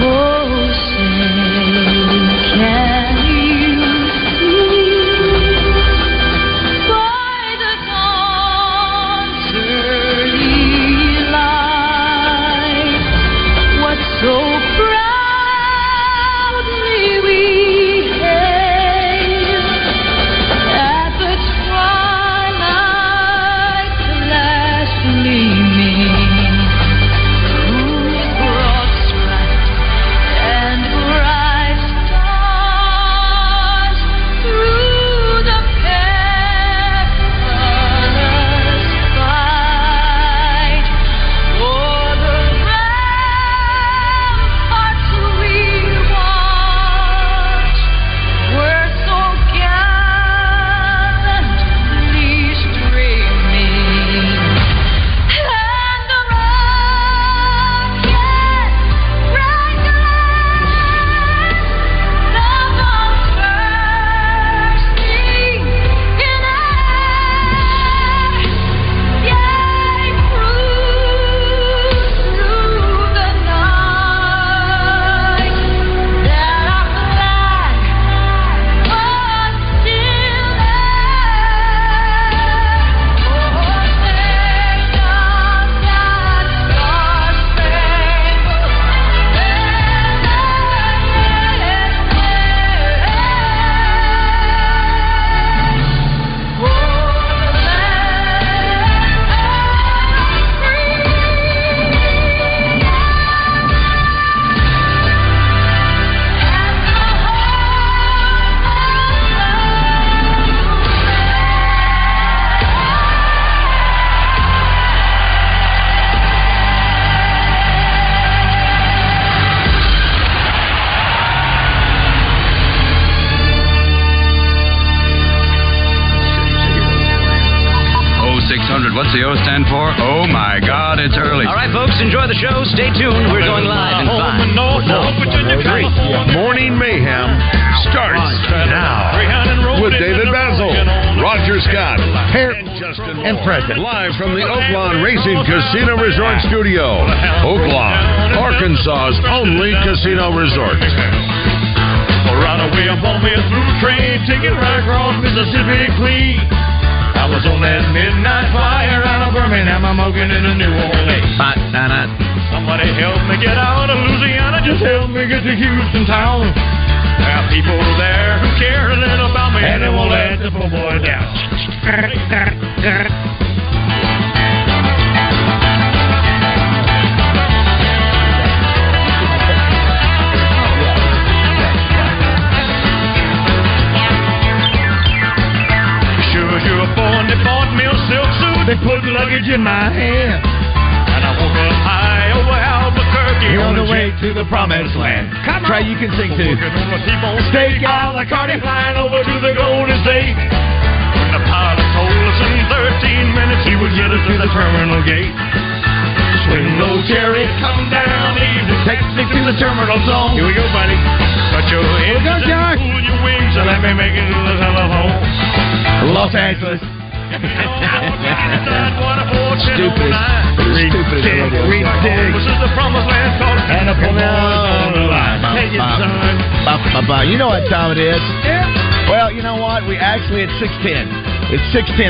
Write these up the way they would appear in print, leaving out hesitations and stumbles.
Oh, say, can you see by the dawn's early light what so I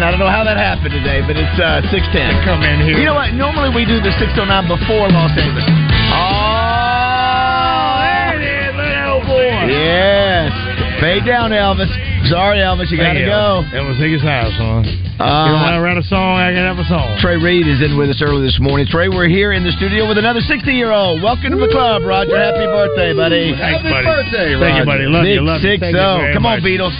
don't know how that happened today, but it's 6:10. Come in here. You know what? Normally we do the 6:09 before Los Angeles. Oh, there it is, little boy. Yes. Fade down, Elvis. Sorry, Elvis, you gotta go. That was his house, huh? You know, when I write a song, I can have a song. Trey Reed is in with us early this morning. Trey, we're here in the studio with another 60-year-old. Welcome to the club, Roger. Woo! Happy birthday, buddy. Thanks, happy buddy. Birthday, Roger. Thank you, buddy. Love you. Love you. Thank you very much. Come on, Beatles.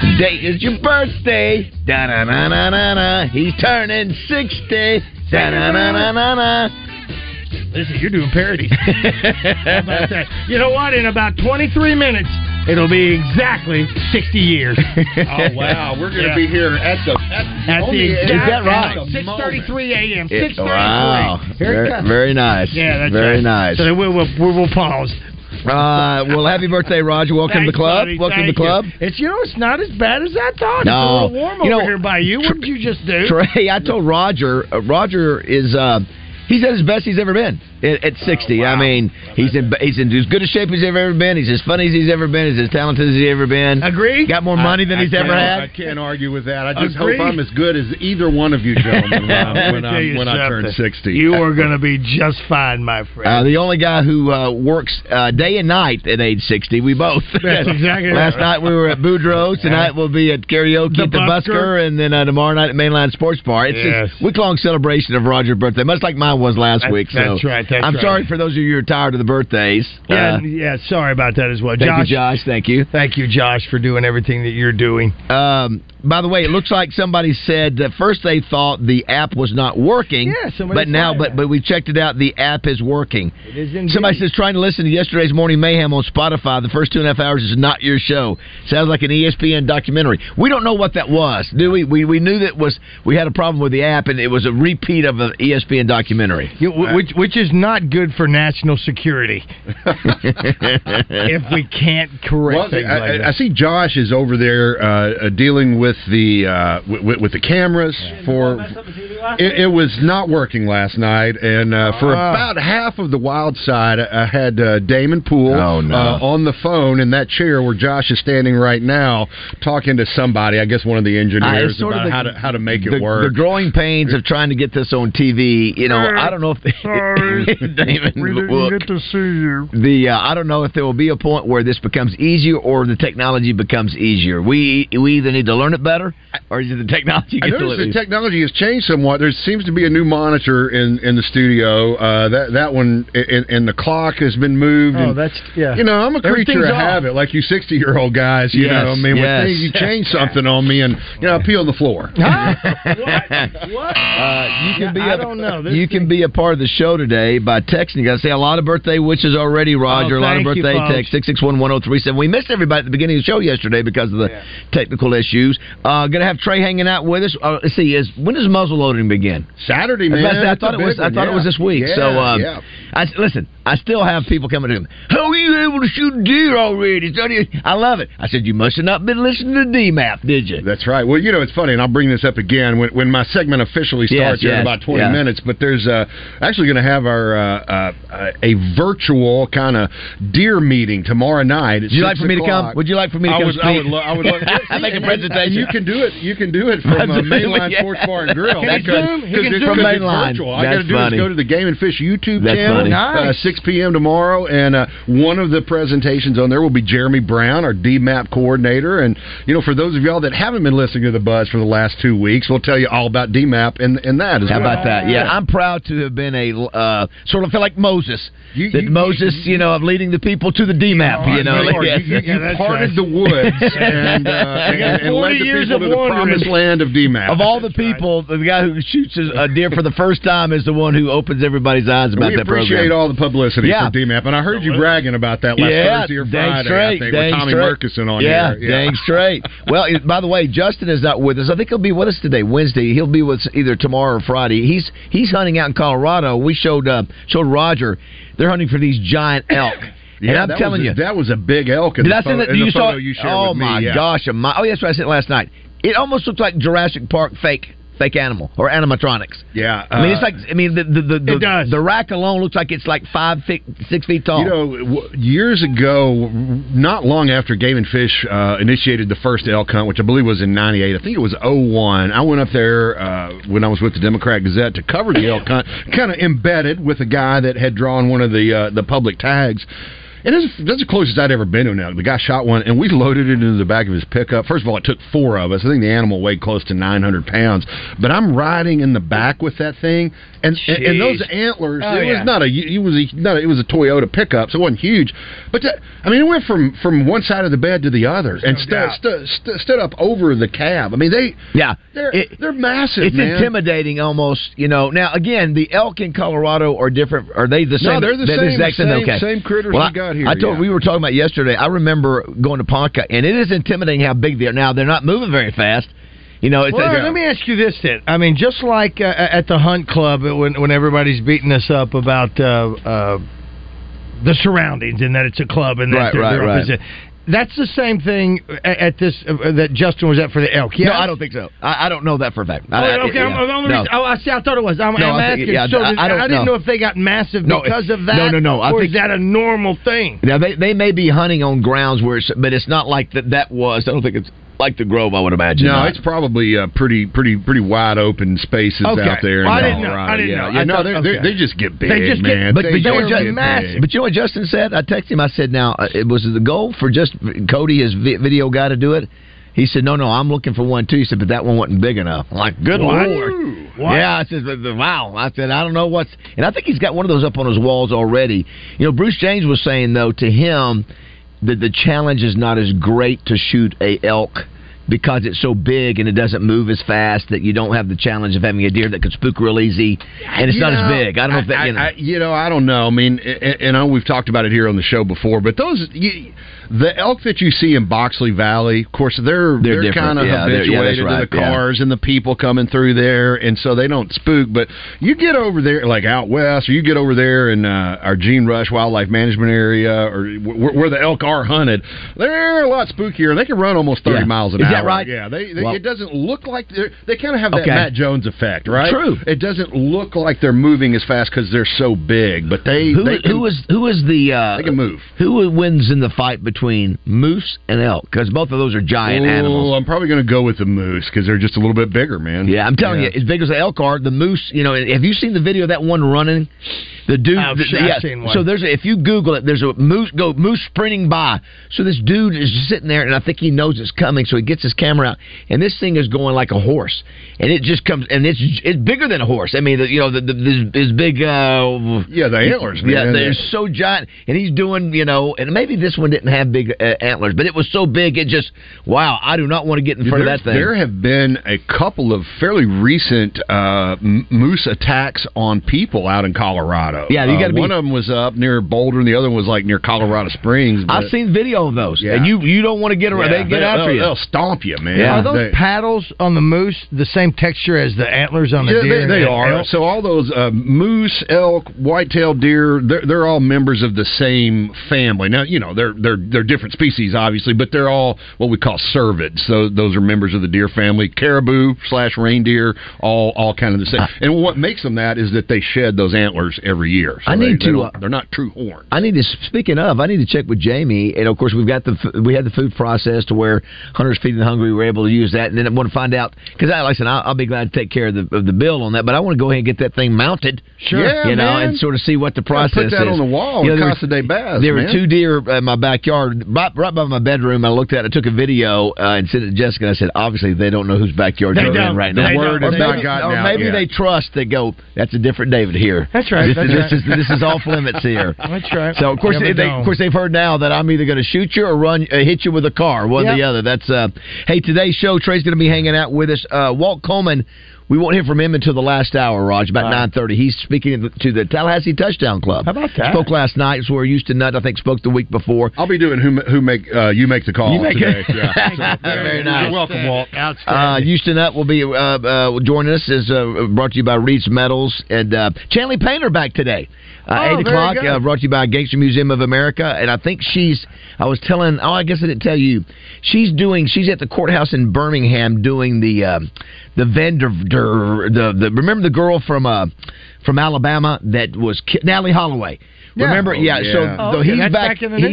Today is your birthday. Da na na na na na. He's turning 60. Da na na na na na. Listen, you're doing parodies. How about that? You know what? In about 23 minutes, it'll be exactly 60 years. Oh, wow. We're going to be here at the exact 6:33 a.m. 6:33. Wow. Very nice. Yeah, that's very nice. So we'll pause. Well, happy birthday, Roger. Welcome to the club. Buddy. Welcome to the club. It's it's not as bad as I thought. No. It's a little warm over here by you. What did you just do? Trey, I told Roger, Roger is... he's at his best he's ever been at 60. Wow. I mean, he's in as good a shape as he's ever been. He's as funny as he's ever been. He's as talented as he's ever been. Agree? Got more money than he's ever had. I can't argue with that. I just hope I'm as good as either one of you gentlemen when I turn 60. You are going to be just fine, my friend. The only guy who works day and night at age 60, we both. That's exactly right. Last night we were at Boudreaux's. Tonight we'll be at karaoke at the Busker. And then tomorrow night at Mainline Sports Bar. It's a week-long celebration of Roger's birthday, much like mine was last week. That's right. I'm sorry for those of you who are tired of the birthdays. Yeah, sorry about that as well. Thank you, Josh. Thank you. Thank you, Josh, for doing everything that you're doing. By the way, it looks like somebody said that first they thought the app was not working, but we checked it out. The app is working. It is indeed. Somebody says, trying to listen to yesterday's Morning Mayhem on Spotify, the first 2.5 hours is not your show. Sounds like an ESPN documentary. We don't know what that was, do we? We knew that we had a problem with the app, and it was a repeat of an ESPN documentary. Which is not good for national security. If we can't correct things like that. I see Josh is over there dealing with the cameras for it was not working last night, and for about half of the wild side, I had Damon Poole on the phone in that chair where Josh is standing right now, talking to somebody, I guess one of the engineers, about how to make it work. The growing pains of trying to get this on TV. You know, I don't know if Damon, we didn't get to see you. I don't know if there will be a point where this becomes easier or the technology becomes easier. We either need to learn it better, or is it the technology? I noticed the technology has changed somewhat. There seems to be a new monitor in the studio. That one and the clock has been moved. Oh, that's yeah. You know, I'm a creature of habit, like you 60-year-old guys. You know, I mean, when you change something on me, and I pee on the floor. Huh? What? You can be a part of the show today by texting. You got to say a lot of birthday wishes already, Roger. A lot of birthday text 661-1037. We missed everybody at the beginning of the show yesterday because of the technical issues. Going to have Trey hanging out with us. Let's see, when does muzzle loading begin? Saturday, man. I thought it was this week. Yeah, so, listen, I still have people coming to me. How are you able to shoot deer already? I love it. I said, you must have not been listening to DMAP, did you? That's right. Well, you know, it's funny, and I'll bring this up again when my segment officially starts in about 20 minutes. But there's actually going to have our a virtual kind of deer meeting tomorrow night. Would you like for me to come? Would you like for me to come? I would love to make a presentation. And you can do it. You can do it from Mainline Sports Bar and Grill. Can you Zoom? You can do it from Mainline. All I got to do is go to the Game and Fish YouTube channel. Nice. 6 p.m. tomorrow, and one of the presentations on there will be Jeremy Brown, our DMAP coordinator. And you know, for those of y'all that haven't been listening to the Buzz for the last 2 weeks, we'll tell you all about DMAP and that as well. How about that? Yeah, I'm proud to have been a sort of feel like Moses. Moses, of leading the people to the DMAP. You parted the woods and led the people to the promised land of DMAP. Of all the people, the guy who shoots a deer for the first time is the one who opens everybody's eyes about that program. We appreciate all the publicity for DMAP, and I heard you bragging about that last Thursday or Friday, I think, with Tommy Murkison on here. Yeah, dang straight. Well, by the way, Justin is not with us. I think he'll be with us today, Wednesday. He'll be with us either tomorrow or Friday. He's hunting out in Colorado. We showed Roger. They're hunting for these giant elk. Yeah, and I'm telling you. That was a big elk in the photo you shared with me. Oh, my gosh. Oh, that's what I said last night. It almost looks like Jurassic Park fake animal or animatronics. Yeah, I mean it's like the rack alone looks like it's like 6 feet tall. You know, years ago, not long after Game and Fish initiated the first elk hunt, which I believe was in '98. I think it was '01. I went up there when I was with the Democrat Gazette to cover the elk hunt, kind of embedded with a guy that had drawn one of the public tags. And that's the closest I'd ever been to now. The guy shot one, and we loaded it into the back of his pickup. First of all, it took four of us. I think the animal weighed close to 900 pounds. But I'm riding in the back with that thing, and those antlers. Oh, it was not a. It was a Toyota pickup, so it wasn't huge. But it went from one side of the bed to the other, stood up over the cab. I mean, they're massive. It's intimidating, almost. Now again, the elk in Colorado are different. Are they the same? No, they're the same critters we got here. We were talking about yesterday. I remember going to Ponca, and it is intimidating how big they are. Now they're not moving very fast. Let me ask you this then. I mean, just like at the Hunt Club, when everybody's beating us up about the surroundings and that it's a club and that they're opposite. That's the same thing at this that Justin was at for the elk. Yeah? No, I don't think so. I don't know that for a fact. I thought it was. I'm asking. I didn't know if they got massive because of that. No. Is that a normal thing? Now they may be hunting on grounds where, but it's not like that. That was. I don't think it's like the Grove, I would imagine. No, it's probably pretty wide open spaces out there. Well, I didn't know. They just get big, man. They were just massive. But you know what Justin said? I texted him. I said, now, was the goal for just Cody, his video guy, to do it? He said, no, I'm looking for one, too. He said, but that one wasn't big enough. I'm like, good Lord. Wow. Yeah, I said, wow. I said, I don't know what's... And I think he's got one of those up on his walls already. Bruce James was saying, though, to him... The challenge is not as great to shoot a elk because it's so big and it doesn't move as fast that you don't have the challenge of having a deer that could spook real easy, and it's not as big. I don't know if that... I don't know. I mean, and we've talked about it here on the show before, but the elk that you see in Boxley Valley, of course, they're kind of habituated to the cars and the people coming through there, and so they don't spook, but you get over there, like out west, or you get over there in our Gene Rush Wildlife Management Area, or where the elk are hunted, they're a lot spookier. They can run almost 30 miles an hour. That right? Yeah, it doesn't look like they kind of have that Matt Jones effect, right? True. It doesn't look like they're moving as fast because they're so big, but they can move. Who wins in the fight between moose and elk? Because both of those are giant animals. I'm probably going to go with the moose because they're just a little bit bigger, man. Yeah, I'm telling you, as big as the elk are, the moose. Have you seen the video of that one running? The dude. I've seen one. So if you Google it, there's a moose sprinting by. So this dude is just sitting there, and I think he knows it's coming, so he gets his camera out, and this thing is going like a horse, and it just comes, and it's bigger than a horse. I mean, this big. The antlers. Man. Yeah, they're so giant, and he's doing, and maybe this one didn't have big antlers, but it was so big, it just I do not want to get in front of that thing. There have been a couple of fairly recent moose attacks on people out in Colorado. Yeah, you got to be. One of them was up near Boulder, and the other one was like near Colorado Springs. I've seen video of those, and you don't want to get around. They get after you. They'll stomp you, man. Yeah. Are those paddles on the moose the same texture as the antlers on the deer? They are. Elk? So all those moose, elk, white-tailed deer, they're all members of the same family. Now they're different species, obviously, but they're all what we call cervids. So those are members of the deer family. Caribou / reindeer, all kind of the same. And what makes them that is that they shed those antlers every year. So they're not true horns. I need to check with Jamie, and of course we had the food process to where Hunters Feeding the Hungry were able to use that, and then I want to find out, because I'll be glad to take care of the bill on that, but I want to go ahead and get that thing mounted. Sure. Yeah, man. And sort of see what the process is. Put that on the wall. Casa de Bass, there were two deer in my backyard, right by my bedroom. I looked at it, took a video, and sent it to Jessica, and I said, obviously they don't know whose backyard they're in right now. Maybe they trust. They go, that's a different David here. That's right. This is off limits here. That's right. So of course they've heard now that I'm either going to shoot you or hit you with a car, one or the other. That's hey, today's show, Trey's going to be hanging out with us. Walt Coleman, we won't hear from him until the last hour, Raj, about 9:30. He's speaking to the Tallahassee Touchdown Club. How about that? Spoke last night. It's where Houston Nutt, I think, spoke the week before. I'll be doing You Make the Call today. Yeah. Very nice. You're welcome, Walt. Outstanding. Houston Nutt will be joining us. Is brought to you by Reed's Metals. And Chanley Painter back today. 8 o'clock, brought to you by Gangster Museum of America. And I think she's at the courthouse in Birmingham doing the vendor. Remember the girl from Alabama that was Nelly Holloway. Remember? Yeah. So he's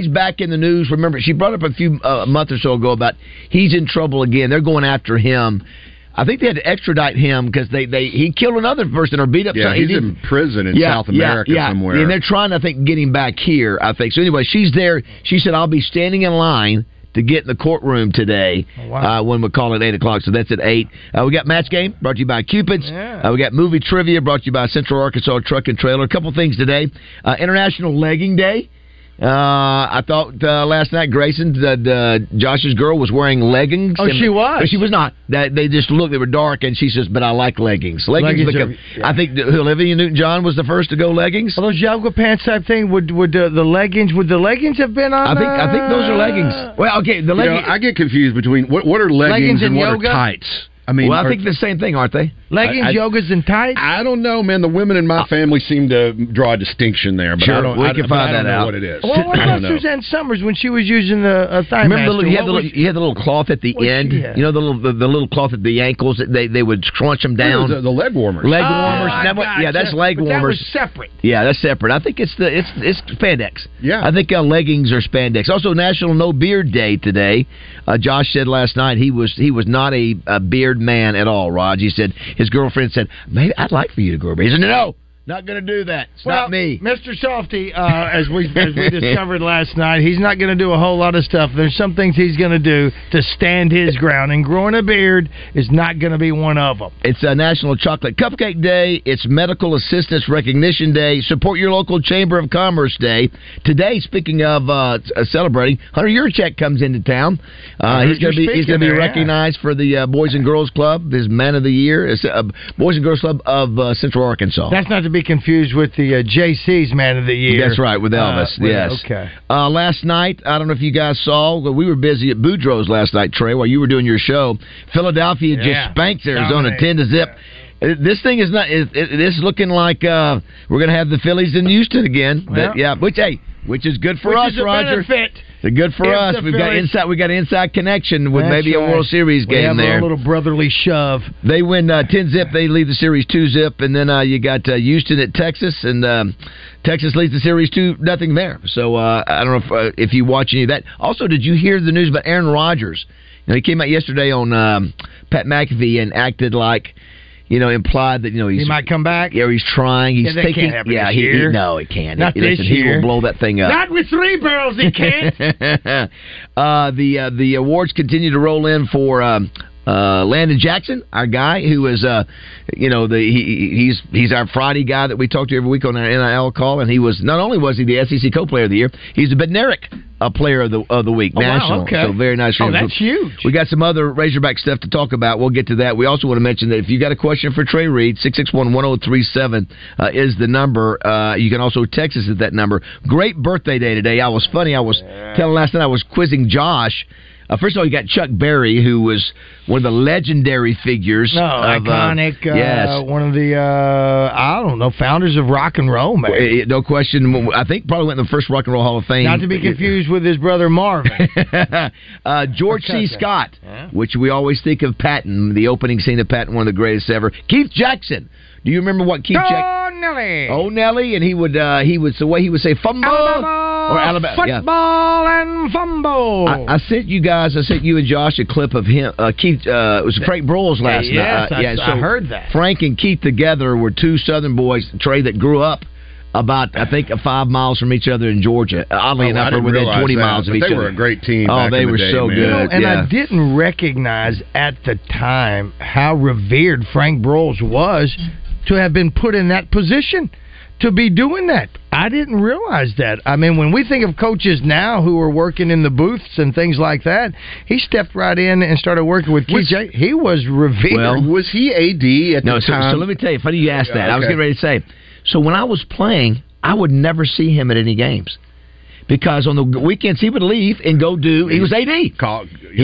back in the news. Remember, she brought up a month or so ago about he's in trouble again. They're going after him. I think they had to extradite him because he killed another person or beat up somebody. Yeah, he's in prison in South America somewhere. And they're trying to, I think, get him back here, I think. So anyway, she's there. She said, I'll be standing in line to get in the courtroom today when we call at 8 o'clock. So that's at 8. We got Match Game brought to you by Cupid's. Yeah. We got Movie Trivia brought to you by Central Arkansas Truck and Trailer. A couple things today. International Legging Day. I thought last night Grayson, Josh's girl, was wearing leggings. Oh, she was. But she was not. They just looked. They were dark, and she says, "But I like leggings." Leggings become. I think Olivia Newton-John was the first to go leggings. Well, those yoga pants type thing. Would the leggings have been on? I think those are leggings. Well, okay. The leggings. You know, I get confused between what are leggings and what yoga? Are tights. I mean, I think the same thing, aren't they? Leggings, yogas, and tights? I don't know, man. The women in my family seem to draw a distinction there. But sure, I don't know what it is. Well, what about Suzanne Summers when she was using the thigh master? Remember, you had the little cloth at the end? You know, the little cloth at the ankles? They would scrunch them down. The leg warmers. Leg warmers. That's leg warmers. That was separate. Yeah, that's separate. I think it's spandex. Yeah. I think leggings are spandex. Also, National No Beard Day today. Josh said last night he was not a beard man at all, Raj. He said his girlfriend said, maybe I'd like for you to grow a beard. He said, no, not going to do that. It's not me. Mr. Softy, as we discovered last night, he's not going to do a whole lot of stuff. There's some things he's going to do to stand his ground, and growing a beard is not going to be one of them. It's National Chocolate Cupcake Day. It's Medical Assistance Recognition Day. Support your local Chamber of Commerce Day. Today, speaking of celebrating, Hunter Yurchek comes into town. He's going to be recognized for the Boys and Girls Club, his Man of the Year, Boys and Girls Club of Central Arkansas. That's not to be confused with the JC's Man of the Year. That's right, with Elvis, yes. Okay. Last night, I don't know if you guys saw, but we were busy at Boudreaux's last night, Trey, while you were doing your show. Philadelphia just spanked Arizona 10-0. Yeah. This thing is not. It's looking like we're going to have the Phillies in Houston again. Well, which is good for us, Roger. Which is a benefit. They're good for us. We got inside connection with maybe a World Series game there. A little brotherly shove. They win 10-0. They lead the series 2-0, and then you got Houston at Texas, and Texas leads the series 2-0 there. So I don't know if you watch any of that. Also, did you hear the news about Aaron Rodgers? You know, he came out yesterday on Pat McAfee and acted like, you know, implied that, you know, he might come back. Yeah, he's trying. He's taking. Can't happen this year. No, it can't. Not this year. He will blow that thing up. Not with three barrels, he can't. The awards continue to roll in for Landon Jackson, our guy, who is, he's our Friday guy that we talk to every week on our NIL call, and he was not only the SEC Co-Player of the Year, he's the Bednarik Player of the Week, national. Wow, okay. So very nice. Oh, that's huge. We got some other Razorback stuff to talk about. We'll get to that. We also want to mention that if you got a question for Trey Reed, 661-1037 is the number. You can also text us at that number. Great birthday day today. I was funny. I was telling last night I was quizzing Josh. First of all, you got Chuck Berry, who was one of the legendary figures. Iconic. Yes. One of the, founders of rock and roll, man. No question. I think probably went in the first Rock and Roll Hall of Fame. Not to be confused with his brother Marvin. George C. Scott, which we always think of Patton, the opening scene of Patton, one of the greatest ever. Keith Jackson. Do you remember what Keith Jackson? Oh, Nelly. And he would the way he would say, fumble. Alabama. Football and fumble. I sent you and Josh a clip of him. It was Frank Broyles last night. I heard that. Frank and Keith together were two Southern boys, Trey, that grew up about, I think, 5 miles from each other in Georgia. Oddly enough, we're within 20 miles of each other. They were a great team. Oh, they were so good. You know, and I didn't recognize at the time how revered Frank Broyles was to have been put in that position, to be doing that. I didn't realize that. I mean, when we think of coaches now who are working in the booths and things like that, he stepped right in and started working with KJ. He was revered. Well, was he AD at the time? So let me tell you, funny you asked that. Okay. I was getting ready to say, so when I was playing, I would never see him at any games. Because on the weekends, he would leave and go do... He was AD. He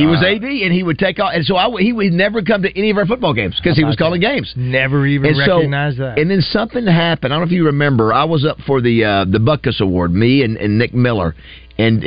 was AD, and he would take off. And so he would never come to any of our football games because he was calling games. Never even recognized that. And then something happened. I don't know if you remember. I was up for the Buckus Award, me and Nick Miller. And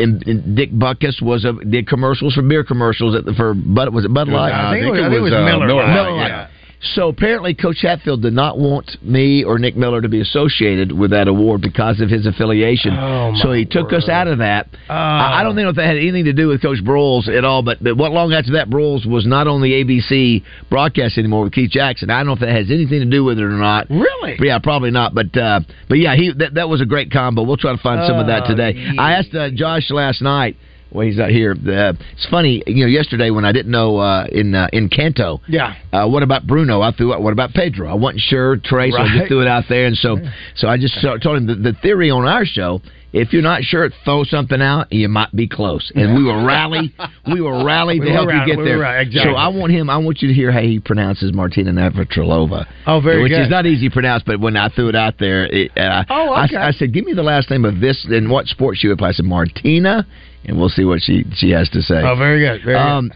Dick Buckus did commercials for beer commercials for Bud Light. I think it was Miller Light. So apparently Coach Hatfield did not want me or Nick Miller to be associated with that award because of his affiliation. So he took us out of that. I don't think that had anything to do with Coach Broyles at all, but what long after that, Broyles was not on the ABC broadcast anymore with Keith Jackson. I don't know if that has anything to do with it or not. Really? But yeah, probably not. But yeah, that was a great combo. We'll try to find some of that today. Yeah. I asked Josh last night. Well, he's not here. It's funny, yesterday when I didn't know in Canto, what about Bruno? I threw out, what about Pedro? I wasn't sure, Trey, so I just threw it out there. And so I just told him the theory on our show, if you're not sure, throw something out, you might be close. And we will rally to help you get there. Exactly. So I want you to hear how he pronounces Martina Navratilova. Oh, very good. Which is not easy to pronounce, but when I threw it out there, okay. I said, give me the last name of this and what sport she would play. I said, Martina. And we'll see what she has to say. Oh, very good. 661-1037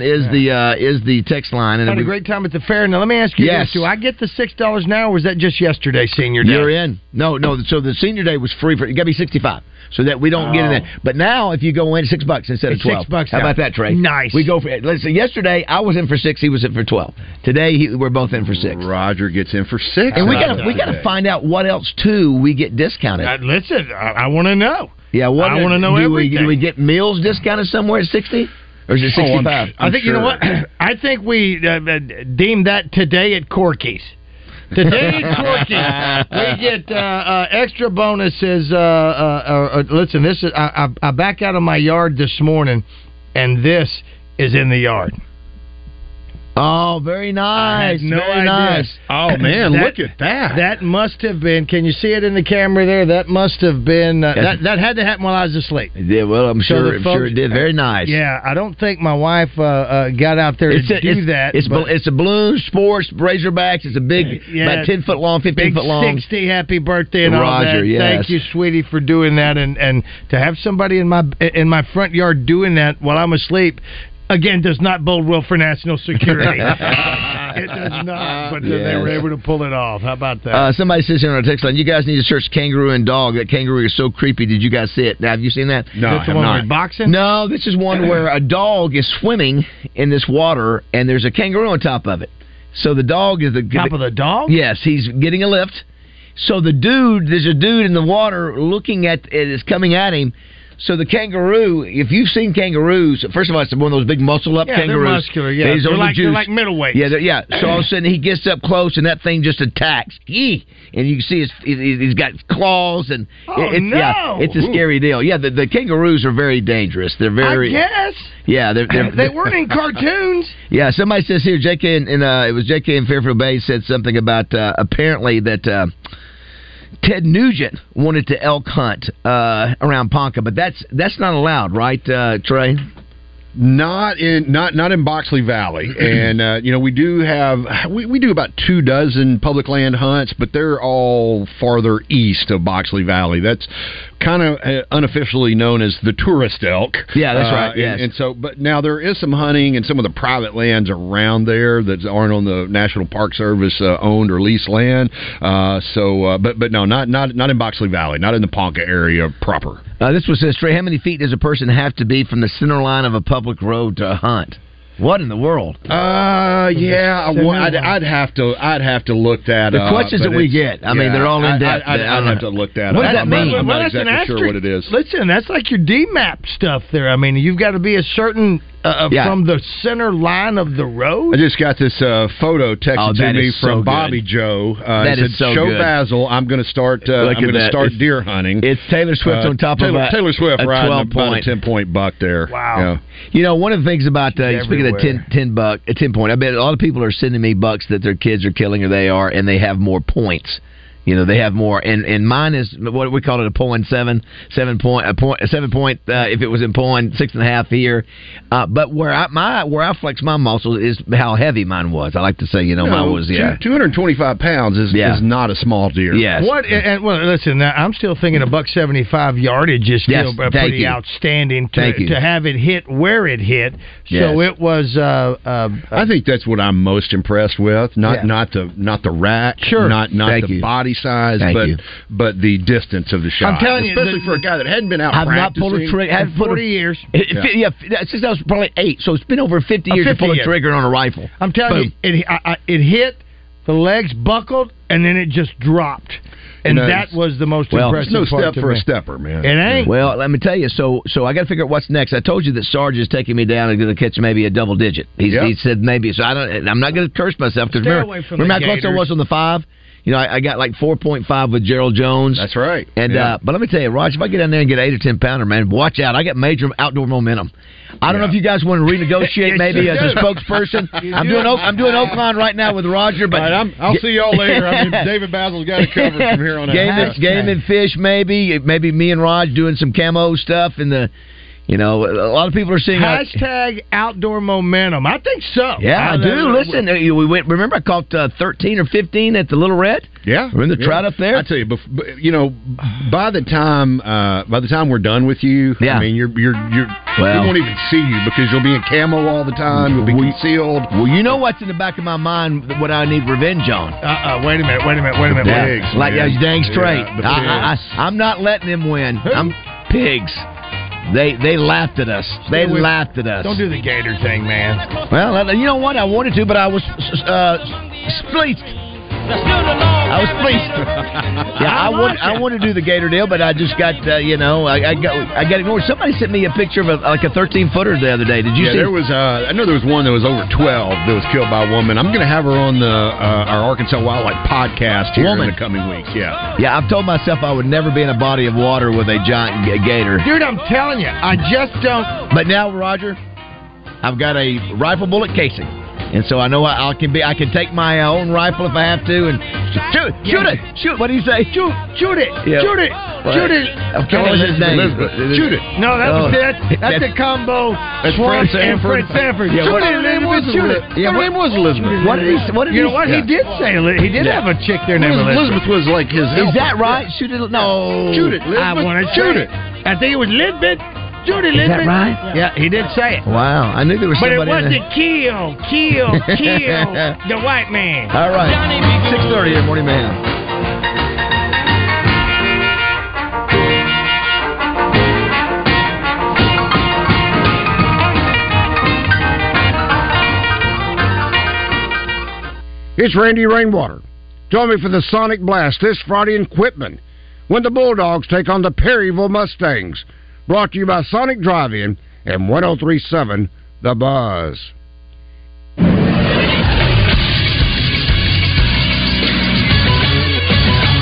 is the text line. And had a great time at the fair. Now let me ask you this: do I get the $6 now, or was that just yesterday, Senior Day? You're in. No. So the Senior Day was free for you. Got to be 65, so that we don't get in there. But now, if you go in, $6 instead of 12. $6. How about that, Trey? Nice. We go for. Listen, yesterday I was in for 6. He was in for 12. Today we're both in for 6. Roger gets in for 6. And we got to find out what else too we get discounted. I want to know. Yeah, I want to know everything. Do we get meals discounted somewhere at 60? Or is it 65? I think, sure. You know what? I think we deemed that today at Corky's. Today at Corky's, we get extra bonuses. Listen, this is, I backed out of my yard this morning, and this is in the yard. Oh, very nice. Nice. Oh, man, look at that. That must have been, can you see it in the camera there? That must have been, that had to happen while I was asleep. Yeah, well, I'm sure it did. Very nice. Yeah, I don't think my wife got out there to do that. It's a Balloon Sports Razorbacks. It's a big, about 10-foot long, 15-foot long. 60, happy birthday and Roger, all that. Yes. Thank you, sweetie, for doing that. And to have somebody in my front yard doing that while I'm asleep, again, does not bode well for national security. It does not, but they were able to pull it off. How about that? Somebody says here on our text line, you guys need to search kangaroo and dog. That kangaroo is so creepy. Did you guys see it? Now, have you seen that? No, I have not. With boxing? No, this is one where a dog is swimming in this water, and there's a kangaroo on top of it. So the dog is top of the dog? Yes, he's getting a lift. So there's a dude in the water looking at it, is coming at him. So the kangaroo, if you've seen kangaroos, first of all, it's one of those big muscle-up kangaroos. They're muscular, they're like middleweights. Yeah. So all of a sudden he gets up close, and that thing just attacks. Yee! And you can see he's got claws, and it's a scary deal. Yeah, the kangaroos are very dangerous. They're very... I guess. Yeah, they weren't in cartoons. Yeah, somebody says here, J.K. It was J.K. in Fairfield Bay said something about apparently that... Ted Nugent wanted to elk hunt around Ponca, but that's not allowed, right, Trey? Not in Boxley Valley, and we do about 24 public land hunts, but they're all farther east of Boxley Valley. That's kind of unofficially known as the tourist elk. Yeah, that's right. Yes. And so, but now there is some hunting in some of the private lands around there that aren't on the National Park Service owned or leased land. But no, not in Boxley Valley, not in the Ponca area proper. This one says, Trey, how many feet does a person have to be from the center line of a public road to hunt? What in the world? I'd have to look that up. The questions that we get, I mean, they're all in depth. I'd have to look that up. What does that mean? I'm not exactly sure what it is. Listen, that's like your DMAP stuff there. I mean, you've got to be a certain... from the center line of the road? I just got this photo texted to me from Bobby Joe. That is so good. Show Basil, I'm going to start deer hunting. It's Taylor Swift on top of Taylor Swift riding about a 10-point buck there. Wow. Yeah. You know, one of the things about, speaking of 10 point, I bet a lot of people are sending me bucks that their kids are killing or they are, and they have more points. They have more, and mine is what we call it, a 7 point. If it was in pulling, 6.5 here. But where I flex my muscle is how heavy mine was. I like to say, mine was 225 pounds is not a small deer. Yes. Listen, I'm still thinking a 175 yardage is still pretty outstanding to have it hit where it hit. So it was. I think that's what I'm most impressed with. Not the rack. Sure. Not the body body size, but the distance of the shot. I'm telling you, especially for a guy that hadn't been out practicing. I've not pulled a trigger in 40 years. Since I was probably 8, so it's been over 50 years to pull a trigger on a rifle. I'm telling you, it hit, the legs buckled, and then it just dropped. And that was the most impressive part. There's no step for a stepper, man. It ain't. Well, let me tell you, so I got to figure out what's next. I told you that Sarge is taking me down and going to catch maybe a double digit. He said maybe. So I'm not going to curse myself. Because remember how close I was on the 5? You know, I got like 4.5 with Gerald Jones. That's right. And but let me tell you, Raj, if I get down there and get 8 or 10 pounder, man, watch out. I got major outdoor momentum. I don't know if you guys want to renegotiate maybe as a spokesperson. I'm doing Oakland right now with Roger. But I'll see y'all later. I mean, David Basil's got it covered from here on out. Game and Fish, maybe me and Raj doing some camo stuff in the. You know, a lot of people are seeing # outdoor momentum. I think so. Yeah, I do. Listen, we went. Remember, I caught 13 or 15 at the Little Red. Yeah, remember the trout up there. I tell you, by the time we're done with you, I mean, we won't even see you because you'll be in camo all the time. You'll be concealed. Well, you know what's in the back of my mind? What I need revenge on? Wait a minute. Pigs, like those dang straight. I'm not letting them win. I'm pigs. They laughed at us. Don't do the gator thing, man. Well, you know what? I wanted to, but I was spleeched. Yeah, I want to do the gator deal, but I just got I got ignored. Somebody sent me a picture of a 13-footer the other day. Did you see? Yeah, there was I know there was one that was over 12 that was killed by a woman. I'm going to have her on the our Arkansas Wildlife podcast here in the coming weeks. Yeah. Yeah, I've told myself I would never be in a body of water with a giant gator. Dude, I'm telling you, I just don't. But now, Roger, I've got a rifle bullet casing. And so I know I can take my own rifle if I have to and shoot it. What do you say? Shoot it. Yep. Shoot it. Okay, what was his name? Shoot it. No, that's a combo. That's Frank and Fred Sanford. Yeah, her name was Elizabeth. What did he? He did say he did have a chick there named Elizabeth. Elizabeth was like his. Is that right? Shoot it. No. Shoot it. I want to shoot it. I think it was Elizabeth. Judy Lindman. Is that right? Yeah, he did say it. Wow, I knew there was somebody. But it wasn't kill the white man. All right, 6:30 here, Morning Man. It's Randy Rainwater. Join me for the Sonic Blast this Friday in Quitman when the Bulldogs take on the Perryville Mustangs. Brought to you by Sonic Drive-In and 103.7 The Buzz.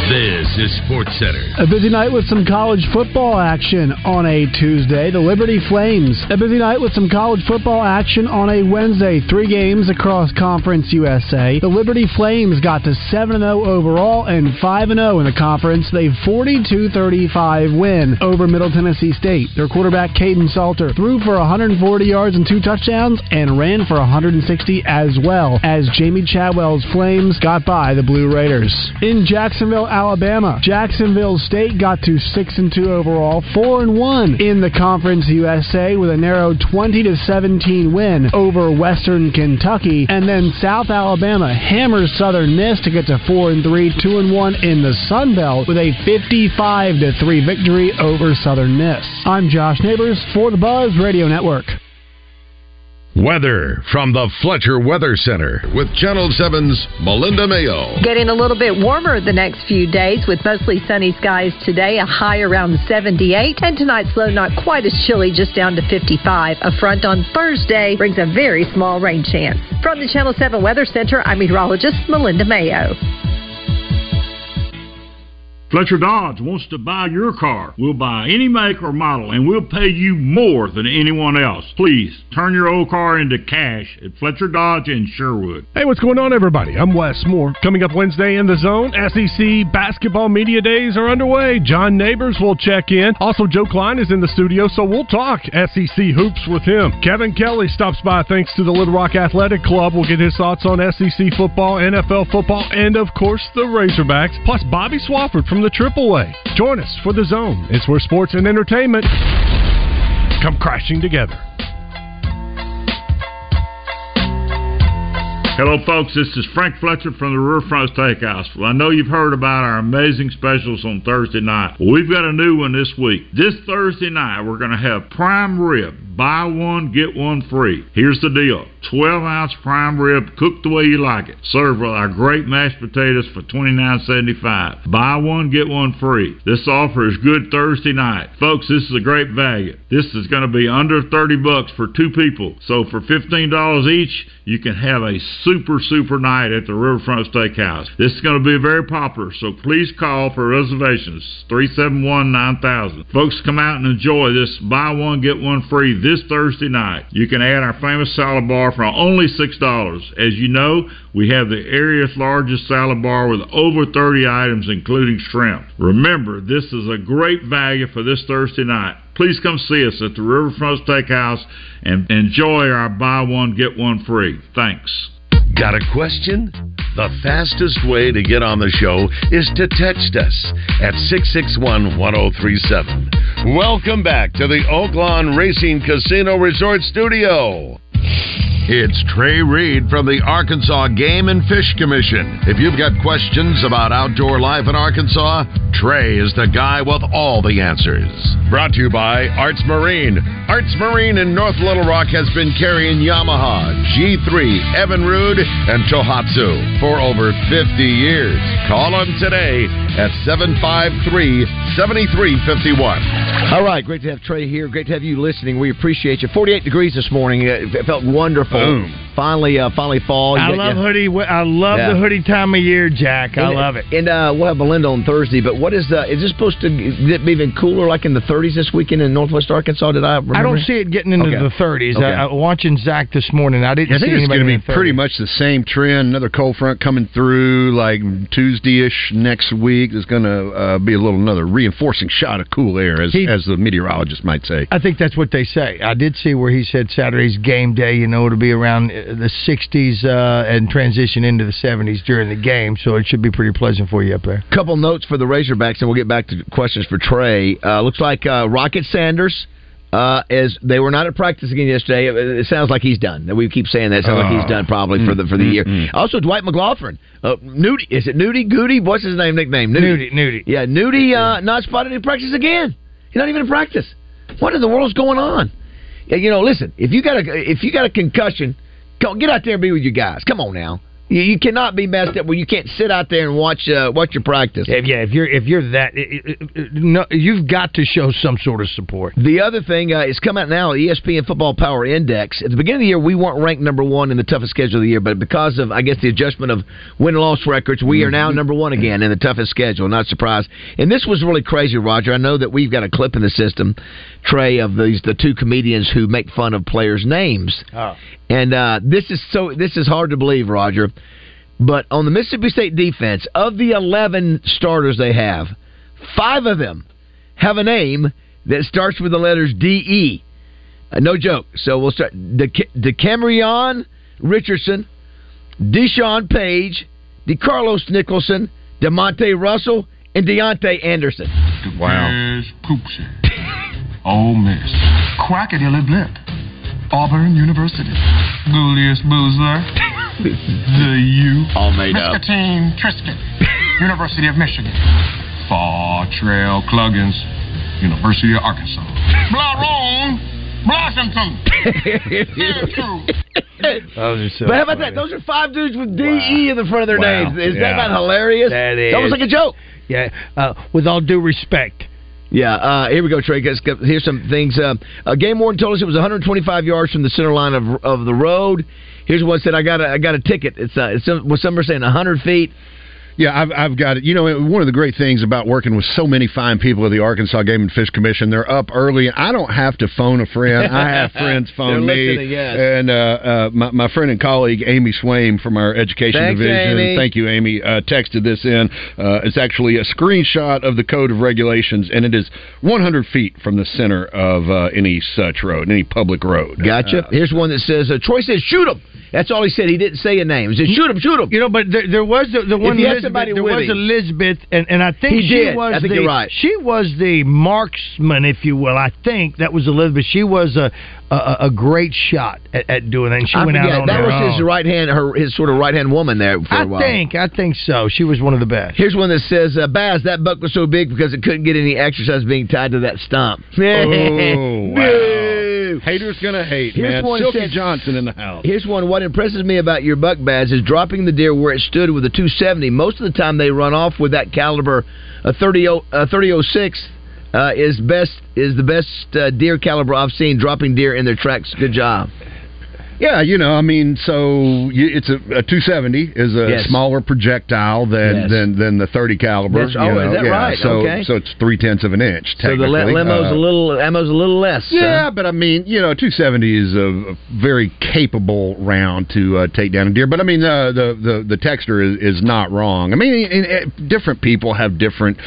This is SportsCenter. A busy night with some college football action on a Tuesday. The Liberty Flames. A busy night with some college football action on a Wednesday. 3 games across Conference USA. The Liberty Flames got to 7-0 overall and 5-0 in the conference. They 42-35 win over Middle Tennessee State. Their quarterback, Caden Salter, threw for 140 yards and 2 touchdowns and ran for 160 as well as Jamie Chadwell's Flames got by the Blue Raiders. In Jacksonville, Alabama, Jacksonville State got to 6-2 overall, 4-1 in the Conference USA with a narrow 20-17 win over Western Kentucky. And then South Alabama hammers Southern Miss to get to 4-3, 2-1 in the Sun Belt with a 55-3 victory over Southern Miss. I'm Josh Neighbors for the Buzz Radio Network. Weather from the Fletcher Weather Center with Channel 7's Melinda Mayo. Getting a little bit warmer the next few days with mostly sunny skies today, a high around 78, and tonight's low not quite as chilly, just down to 55. A front on Thursday brings a very small rain chance. From the Channel 7 Weather Center, I'm meteorologist Melinda Mayo. Fletcher Dodge wants to buy your car. We'll buy any make or model, and we'll pay you more than anyone else. Please, turn your old car into cash at Fletcher Dodge in Sherwood. Hey, what's going on, everybody? I'm Wes Moore. Coming up Wednesday in the Zone, SEC basketball media days are underway. John Neighbors will check in. Also, Joe Klein is in the studio, so we'll talk SEC hoops with him. Kevin Kelly stops by thanks to the Little Rock Athletic Club. We'll get his thoughts on SEC football, NFL football, and, of course, the Razorbacks. Plus, Bobby Swafford from the AAA. Join us for The Zone. It's where sports and entertainment come crashing together. Hello, folks. This is Frank Fletcher from the Riverfront Steakhouse. Well, I know you've heard about our amazing specials on Thursday night. Well, we've got a new one this week. This Thursday night, we're going to have prime rib. Buy one, get one free. Here's the deal. 12-ounce prime rib, cooked the way you like it. Served with our great mashed potatoes for $29.75. Buy one, get one free. This offer is good Thursday night. Folks, this is a great value. This is going to be under $30 for two people. So for $15 each, you can have a super night at the Riverfront Steakhouse. This is going to be very popular, so please call for reservations, 371-9000. Folks, come out and enjoy this buy one, get one free this Thursday night. You can add our famous salad bar for only $6. As you know, we have the area's largest salad bar with over 30 items, including shrimp. Remember, this is a great value for this Thursday night. Please come see us at the Riverfront Steakhouse and enjoy our buy one, get one free. Thanks. Got a question? The fastest way to get on the show is to text us at 661-1037. Welcome back to the Oaklawn Racing Casino Resort Studio. It's Trey Reed from the Arkansas Game and Fish Commission. If you've got questions about outdoor life in Arkansas, Trey is the guy with all the answers. Brought to you by Arts Marine. Arts Marine in North Little Rock has been carrying Yamaha, G3, Evinrude, and Tohatsu for over 50 years. Call them today at 753-7351. All right, great to have Trey here. Great to have you listening. We appreciate you. 48 degrees this morning. It felt wonderful. Boom. Finally fall. I love the hoodie time of year, Jack. I love it. And we'll have Melinda on Thursday, but what is this supposed to get even cooler, like in the 30s this weekend in Northwest Arkansas? Did I remember? I don't see it getting into the 30s. Okay. I watching Zach this morning, I think it's going to be pretty much the same trend. Another cold front coming through like Tuesday-ish next week. There's going to be another reinforcing shot of cool air, as the meteorologist might say. I think that's what they say. I did see where he said Saturday's game day, it'll be around the 60s and transition into the 70s during the game, so it should be pretty pleasant for you up there. Couple notes for the Razorbacks, and we'll get back to questions for Trey. Looks like Rocket Sanders, as they were not at practice again yesterday. It sounds like he's done. We keep saying that. It sounds like he's done probably for the year. Also, Dwight McLaughlin. Nudie. Is it Nudie? Goody? What's his nickname? Nudie. Yeah, Nudie not spotted in practice again. He's not even in practice. What in the world's going on? Listen, if you got a concussion, get out there and be with your guys. Come on now. You cannot be messed up when you can't sit out there and watch your practice. Yeah, if you're that, no, you've got to show some sort of support. The other thing is come out now, ESPN Football Power Index. At the beginning of the year, we weren't ranked number one in the toughest schedule of the year, but because of, I guess, the adjustment of win-loss records, we are now number one again in the toughest schedule. Not surprised. And this was really crazy, Roger. I know that we've got a clip in the system, Trey, of the two comedians who make fun of players' names. Oh. And this is hard to believe, Roger. But on the Mississippi State defense, of the 11 starters they have, 5 of them have a name that starts with the letters D-E. No joke. So we'll start. DeCamerion Richardson, DeSean Page, DeCarlos Nicholson, DeMonte Russell, and Deontay Anderson. Wow. There's Poopsie. Ole Miss. Crocodile Lip. Auburn University. Julius Boozler. The U. All made up. Miskatine Trisket. University of Michigan. Far Trail Cluggins. University of Arkansas. Blarone Washington. So but how about that? Those are 5 dudes with D-E in the front of their names. Is that not hilarious? That is. It's almost like a joke. Yeah. With all due respect. Yeah, here we go, Trey. Here's some things. A game warden told us it was 125 yards from the center line of the road. Here's one said, I got a ticket. Some are saying 100 feet. Yeah, I've got it. One of the great things about working with so many fine people at the Arkansas Game and Fish Commission, they're up early. I don't have to phone a friend. I have friends phone me. Yes. And my friend and colleague, Amy Swaim from our Education Division. Amy. Thank you, Amy. Texted this in. It's actually a screenshot of the Code of Regulations, and it is 100 feet from the center of any such road, any public road. Gotcha. Here's one that says, Troy says, shoot him. That's all he said. He didn't say a name. He said, shoot him, shoot him. But there was the one Elizabeth. There was Elizabeth, and I think she was the marksman, if you will. I think that was Elizabeth. She was a a great shot at doing that. And she went out on her own. That was his right hand, his sort of right hand woman there for a while. I think so. She was one of the best. Here's one that says, "Baz, that buck was so big because it couldn't get any exercise being tied to that stump." Oh, wow. Haters gonna hate, man. Silky Johnson in the house. Here's one. What impresses me about your buck, Baz, is dropping the deer where it stood with a 270. Most of the time, they run off with that caliber. A 30-06 is the best deer caliber I've seen dropping deer in their tracks. Good job. Yeah, it's a 270 is a smaller projectile than the 30 caliber. Right? So, okay. So it's 3/10 of an inch. So the ammo's a little less. Yeah, but 270 is a very capable round to take down a deer. But the texter is not wrong. Different people have different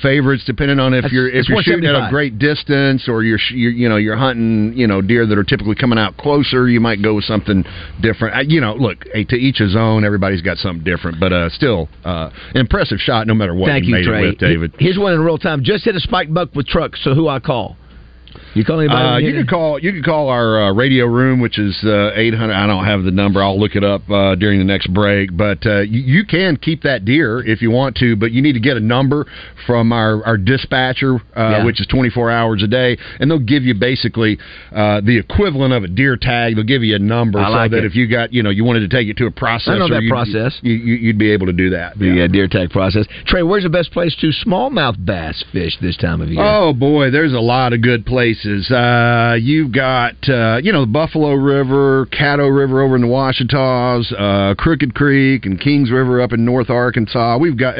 favorites depending on if you're shooting at a great distance or you're hunting deer that are typically coming out closer. You might go with something different. Look, to each his own. Everybody's got something different, but still impressive shot no matter what. Thank you, Trey. David. Here's one in real time. Just hit a spike buck with truck, so who I call? You call anybody? You can call our radio room, which is 800. I don't have the number. I'll look it up during the next break. But you can keep that deer if you want to, but you need to get a number from our dispatcher, which is 24 hours a day, and they'll give you basically the equivalent of a deer tag. They'll give you a number if you got you wanted to take it to a processor, you'd be able to do that. The deer tag process. Trey, where's the best place to smallmouth bass fish this time of year? Oh boy, there's a lot of good places. You've got, the Buffalo River, Caddo River over in the Washita's, Crooked Creek, and Kings River up in North Arkansas. We've got,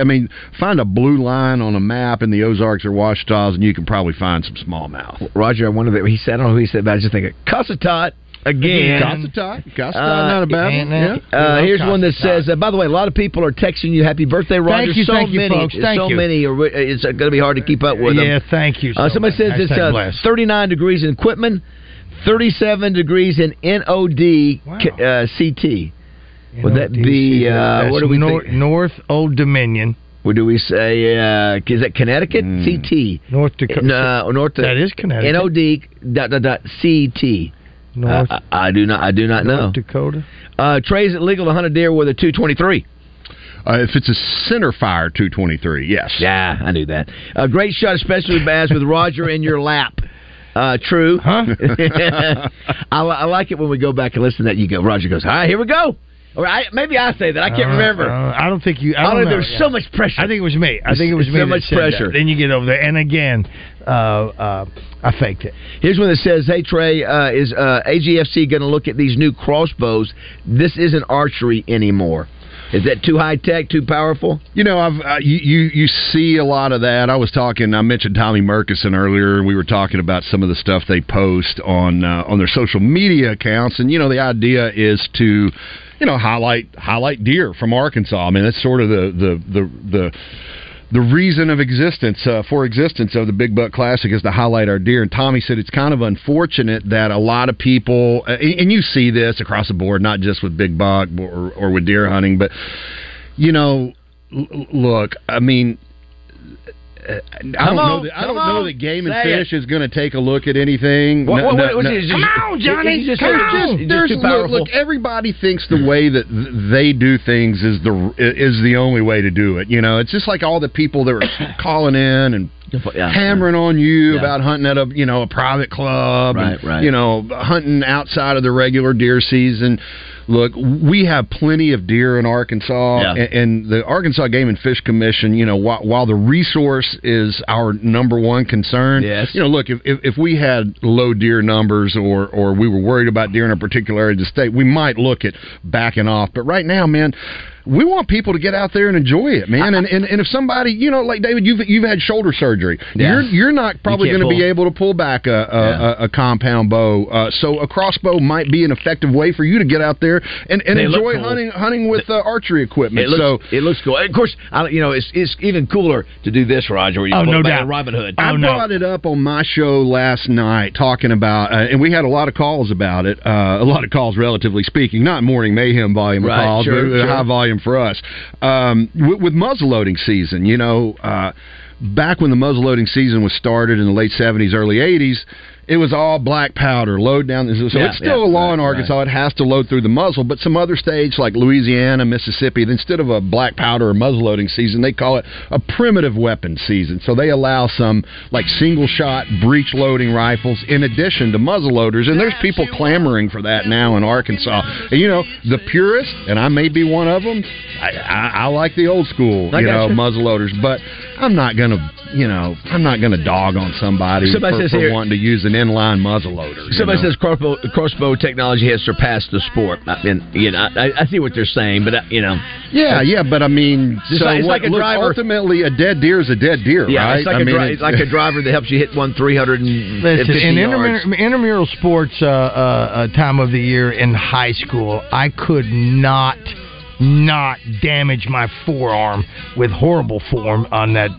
find a blue line on a map in the Ozarks or Washita's, and you can probably find some smallmouth. Roger, I wonder I don't know who he said, but I was just thinking, Cossetot. Again. Cossetot, not a bad one. Yeah. Here's one that says, by the way, a lot of people are texting you happy birthday, Roger. Thank you, folks. So many, it's going to be hard to keep up with them. Yeah, thank you. Somebody says it's 39 degrees in Quitman, 37 degrees in NOD CT. Would that be, what do we think? North Old Dominion. What do we say? Is that Connecticut? CT. North Dakota. No, North Dakota. That is Connecticut. NOD ... CT. North, I do not know. North Dakota. Trey, is it legal to hunt a deer with a 223? If it's a center fire 223, yes. Yeah, I knew that. A great shot, especially Baz, with Roger in your lap. True. Huh? I like it when we go back and listen to that. You go. Roger goes, all right, here we go. Or maybe I say that. I can't remember. I don't think you... I don't know. There was so much pressure. I think it was me. So much pressure. Then you get over there. And again, I faked it. Here's one that says, hey, Trey, is AGFC going to look at these new crossbows? This isn't archery anymore. Is that too high tech, too powerful? You see a lot of that. I mentioned Tommy Murkison earlier. We were talking about some of the stuff they post on their social media accounts, and the idea is to highlight deer from Arkansas. That's sort of the reason of existence of the Big Buck Classic is to highlight our deer. And Tommy said it's kind of unfortunate that a lot of people, and you see this across the board, not just with big buck or with deer hunting, but look, I don't know that Game and Fish is going to take a look at anything. Look, everybody thinks the way that they do things is the only way to do it. It's just like all the people that were calling in and hammering on you about hunting at a private club, and hunting outside of the regular deer season. Look, we have plenty of deer in Arkansas, and the Arkansas Game and Fish Commission, while the resource is our number one concern, look, if we had low deer numbers or we were worried about deer in a particular area of the state, we might look at backing off. But right now, man, we want people to get out there and enjoy it, man. And if somebody, like David, you've had shoulder surgery. You're not probably going to be able to pull back a compound bow. So a crossbow might be an effective way for you to get out there and enjoy hunting with archery equipment. It looks cool. And of course, it's even cooler to do this, Roger. Where you pull back a Robin Hood. I brought it up on my show last night, talking about, and we had a lot of calls about it. A lot of calls, relatively speaking, not morning mayhem volume of calls, but high volume. For us, with muzzleloading season, back when the muzzleloading season was started in the late 70s, early 80s, It was all black powder, load down. So yeah, it's still a law in Arkansas. Right. It has to load through the muzzle. But some other states like Louisiana, Mississippi, instead of a black powder or muzzle loading season, they call it a primitive weapon season. So they allow some like single shot breech loading rifles in addition to muzzle loaders. And there's people clamoring for that now in Arkansas. And, you know, the purist, and I may be one of them, I like the old school, muzzle loaders. But I'm not going to, I'm not going to dog on somebody for wanting to use an inline muzzleloader. Somebody says crossbow technology has surpassed the sport. I see what they're saying, but driver. Ultimately, a dead deer is a dead deer, right? It's like it's like a driver that helps you hit 350 yards. In intramural sports, time of the year in high school, I could not damage my forearm with horrible form on that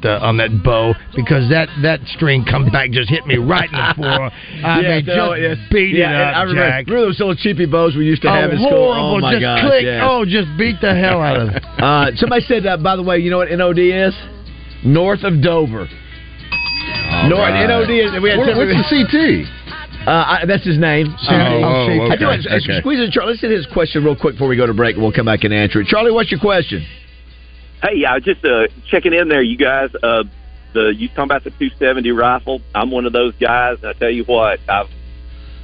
bow, because that string comes back, just hit me right in the forearm. I remember, Jack. Remember those little cheapy bows we used to have in school? Horrible, click. Yes. Oh, just beat the hell out of it. Somebody said, by the way, you know what NOD is? North of Dover. Right. NOD is... What's the CT? That's his name. Squeeze in Charlie. Let's hit his question real quick before we go to break, and we'll come back and answer it. Charlie, what's your question? Hey, I was just checking in there, you guys. You talking about the 270 rifle? I'm one of those guys, and I tell you what, I've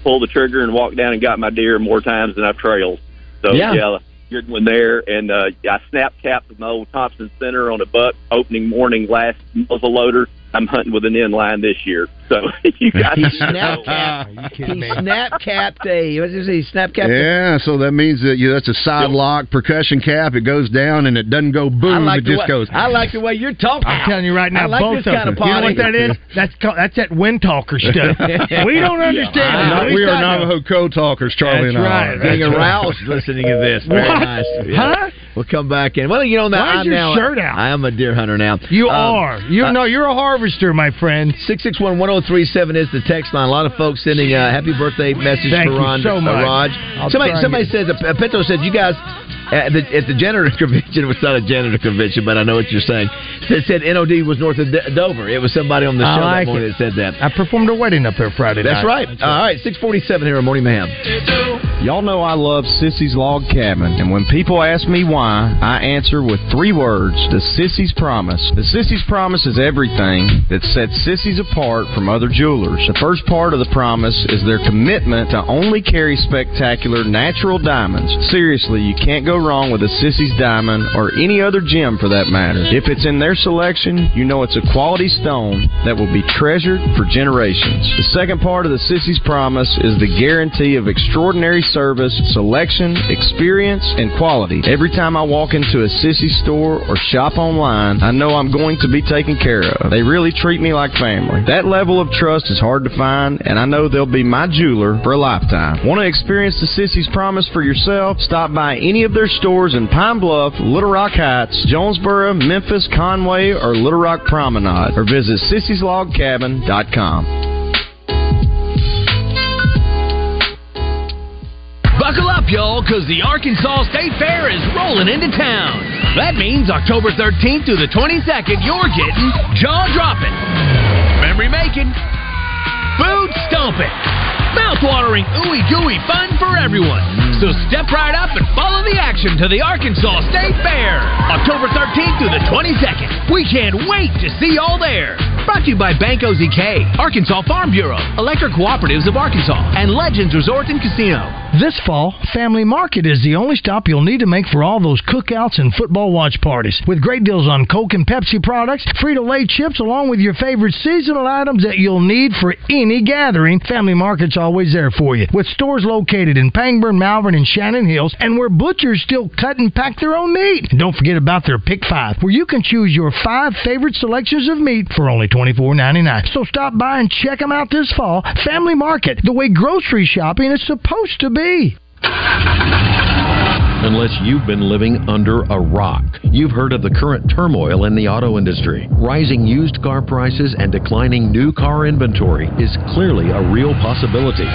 pulled the trigger and walked down and got my deer more times than I've trailed. So yeah, good one there. And I snap capped with my old Thompson Center on a buck opening morning last muzzle loader. I'm hunting with an inline this year, so you got to snap capped. Yeah, so that means that that's a sidelock percussion cap. It goes down and it doesn't go boom. It just goes. I like the way you're talking. I'm telling you right now, you know what that is? That's that wind talker stuff. We don't understand. We are Navajo code talkers, Charlie, and I. Being aroused listening to this. Very nice. Yeah. Huh? We'll come back in. Well, why is your shirt out? I am a deer hunter now. You are. You're a harvester, my friend. 661-1037 is the text line. A lot of folks sending a happy birthday message to Ron Raj. Somebody says, Pinto says, you guys at the janitor convention, it was not a janitor convention, but I know what you're saying. It said NOD was north of Dover. It was somebody on the show that morning that said that. I performed a wedding up there Friday night. That's right. All right, 647 here on Morning Mayhem. Y'all know I love Sissy's Log Cabin, and when people ask me why, I answer with three words: the Sissy's Promise. The Sissy's Promise is everything that sets Sissy's apart from other jewelers. The first part of the promise is their commitment to only carry spectacular natural diamonds. Seriously, you can't go wrong with a Sissy's diamond, or any other gem for that matter. If it's in their selection, you know it's a quality stone that will be treasured for generations. The second part of the Sissy's Promise is the guarantee of extraordinary service, selection, experience, and quality. Every time I walk into a Sissy store or shop online, I know I'm going to be taken care of. They really treat me like family. That level of trust is hard to find, and I know they'll be my jeweler for a lifetime. Want to experience the Sissy's Promise for yourself? Stop by any of their stores in Pine Bluff, Little Rock Heights, Jonesboro, Memphis, Conway, or Little Rock Promenade, or visit sissyslogcabin.com. Buckle up, y'all, because the Arkansas State Fair is rolling into town. That means October 13th through the 22nd, you're getting jaw-dropping, memory-making, food-stomping, mouth-watering, ooey-gooey fun for everyone. So step right up and follow the action to the Arkansas State Fair, October 13th through the 22nd. We can't wait to see y'all there. Brought to you by Bank OZK, Arkansas Farm Bureau, Electric Cooperatives of Arkansas, and Legends Resort and Casino. This fall, Family Market is the only stop you'll need to make for all those cookouts and football watch parties. With great deals on Coke and Pepsi products, Frito-Lay chips, along with your favorite seasonal items that you'll need for any gathering, Family Market's always there for you. With stores located in Pangburn, Malvern, and Shannon Hills, and where butchers still cut and pack their own meat. And don't forget about their Pick 5, where you can choose your 5 favorite selections of meat for only $24.99. So stop by and check them out this fall. Family Market, the way grocery shopping is supposed to be. And unless you've been living under a rock. You've heard of the current turmoil in the auto industry. Rising used car prices and declining new car inventory is clearly a real possibility.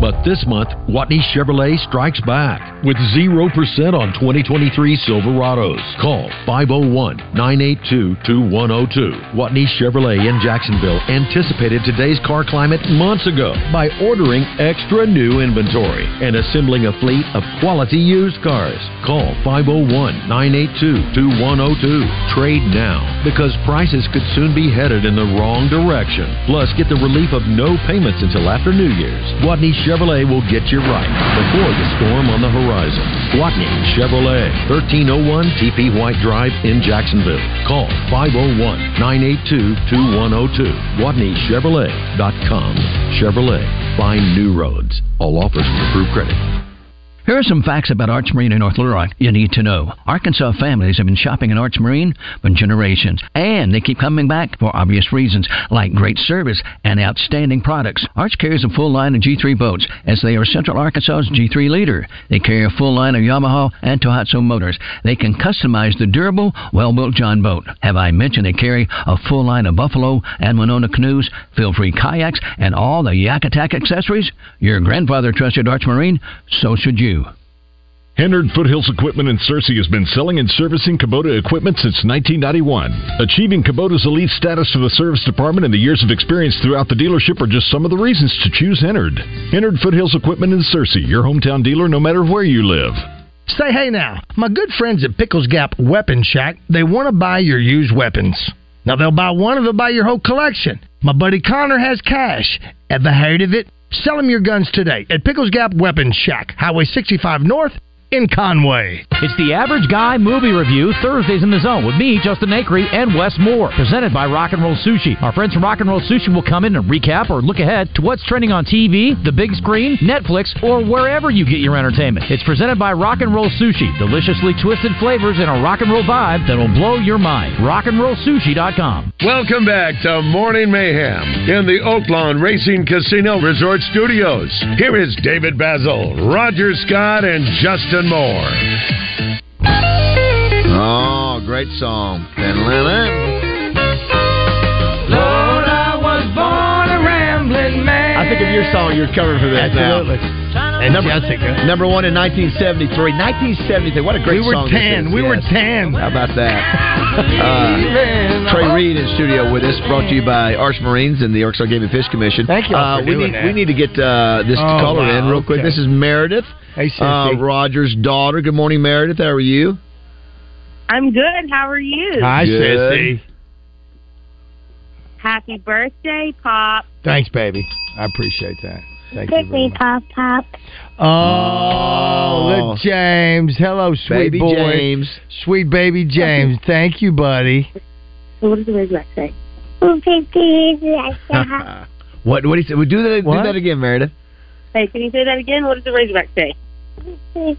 But this month, Watney Chevrolet strikes back with 0% on 2023 Silverados. Call 501-982-2102. Watney Chevrolet in Jacksonville anticipated today's car climate months ago by ordering extra new inventory and assembling a fleet of quality used cars. Call 501-982-2102. Trade now, because prices could soon be headed in the wrong direction. Plus, get the relief of no payments until after New Year's. Watney Chevrolet will get you right before the storm on the horizon. Watney Chevrolet, 1301 TP White Drive in Jacksonville. Call 501-982-2102. WatneyChevrolet.com. Chevrolet, find new roads. All offers with approved credit. Here are some facts about Arch Marine in North Little Rock you need to know. Arkansas families have been shopping at Arch Marine for generations, and they keep coming back for obvious reasons, like great service and outstanding products. Arch carries a full line of G3 boats, as they are Central Arkansas's G3 leader. They carry a full line of Yamaha and Tohatsu motors. They can customize the durable, well-built John boat. Have I mentioned they carry a full line of Buffalo and Winona canoes, feel-free kayaks, and all the Yak Attack accessories? Your grandfather trusted Arch Marine, so should you. Hennard Foothills Equipment in Searcy has been selling and servicing Kubota equipment since 1991. Achieving Kubota's elite status for the service department and the years of experience throughout the dealership are just some of the reasons to choose Hennard. Hennard Foothills Equipment in Searcy, your hometown dealer no matter where you live. Say hey now, my good friends at Pickles Gap Weapon Shack, they want to buy your used weapons. Now they'll buy one and they'll buy your whole collection. My buddy Connor has cash. Ever heard of it? Sell him your guns today at Pickles Gap Weapon Shack, Highway 65 North, in Conway. It's the Average Guy Movie Review, Thursdays in the Zone, with me, Justin Nakery, and Wes Moore, presented by Rock and Roll Sushi. Our friends from Rock and Roll Sushi will come in and recap or look ahead to what's trending on TV, the big screen, Netflix, or wherever you get your entertainment. It's presented by Rock and Roll Sushi, deliciously twisted flavors and a rock and roll vibe that'll blow your mind. rockandrollsushi.com. Welcome back to Morning Mayhem in the Oaklawn Racing Casino Resort Studios. Here is David Basil, Roger Scott, and Justin Moore. Oh, great song. Lord, I was born a rambling man. I think of your song you're covering for this. Absolutely. Now. And Jessica. Number one in 1973. 1973. What a great song. We were 10. How about that? Trey Reed in studio with us, brought to you by Arch Marines and the Arkansas Game and Fish Commission. Thank you all for doing that. We need to get this caller in real quick. This is Meredith. Hey, Roger's daughter. Good morning, Meredith. How are you? I'm good. How are you? Hi, Sissy. Happy birthday, Pop. Thanks, baby. I appreciate that. Thank you very much. Pop, Pop. Oh, look, James. Hello, sweet baby boy. James. Sweet baby James. Thank you, buddy. What does the Razorback say? What did he say? Do that again, Meredith. Hey, can you say that again? What does the Razorback say? I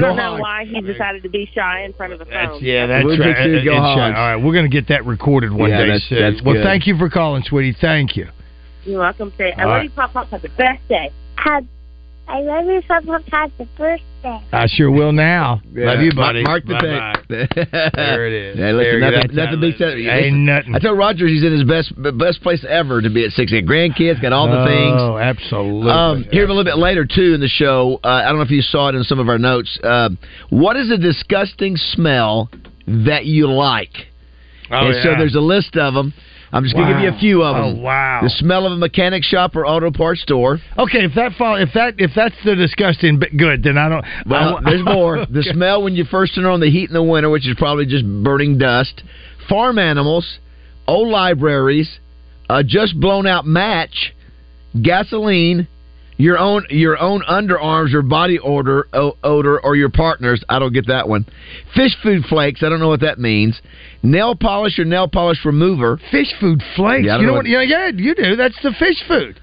don't know why he decided to be shy in front of the phone. All right, we're going to get that recorded one day. That's well, good. Thank you for calling, sweetie. Thank you. You're welcome, sir. I love you, Pop Pop. Happy birthday. I love you, Pop Pop. Happy birthday. I sure will now. Yeah. Love you, buddy. Mark the date. There it is. Hey, listen, nothing big. Ain't nothing. I tell Roger he's in his best place ever to be at 60. Grandkids, got all the things. Oh, absolutely. Here a little bit later, too, in the show, I don't know if you saw it in some of our notes, what is a disgusting smell that you like? Oh, and so there's a list of them. I'm just going to give you a few of them. Oh, wow. The smell of a mechanic shop or auto parts store. Okay, if that's the disgusting bit, good, then I don't... Well, there's more. The smell when you first turn on the heat in the winter, which is probably just burning dust. Farm animals, old libraries, a just blown out match, gasoline, your own underarms or body odor or your partner's. I don't get that one. Fish food flakes. I don't know what that means. Nail polish or nail polish remover. Fish food flakes. Yeah, you do. That's the fish food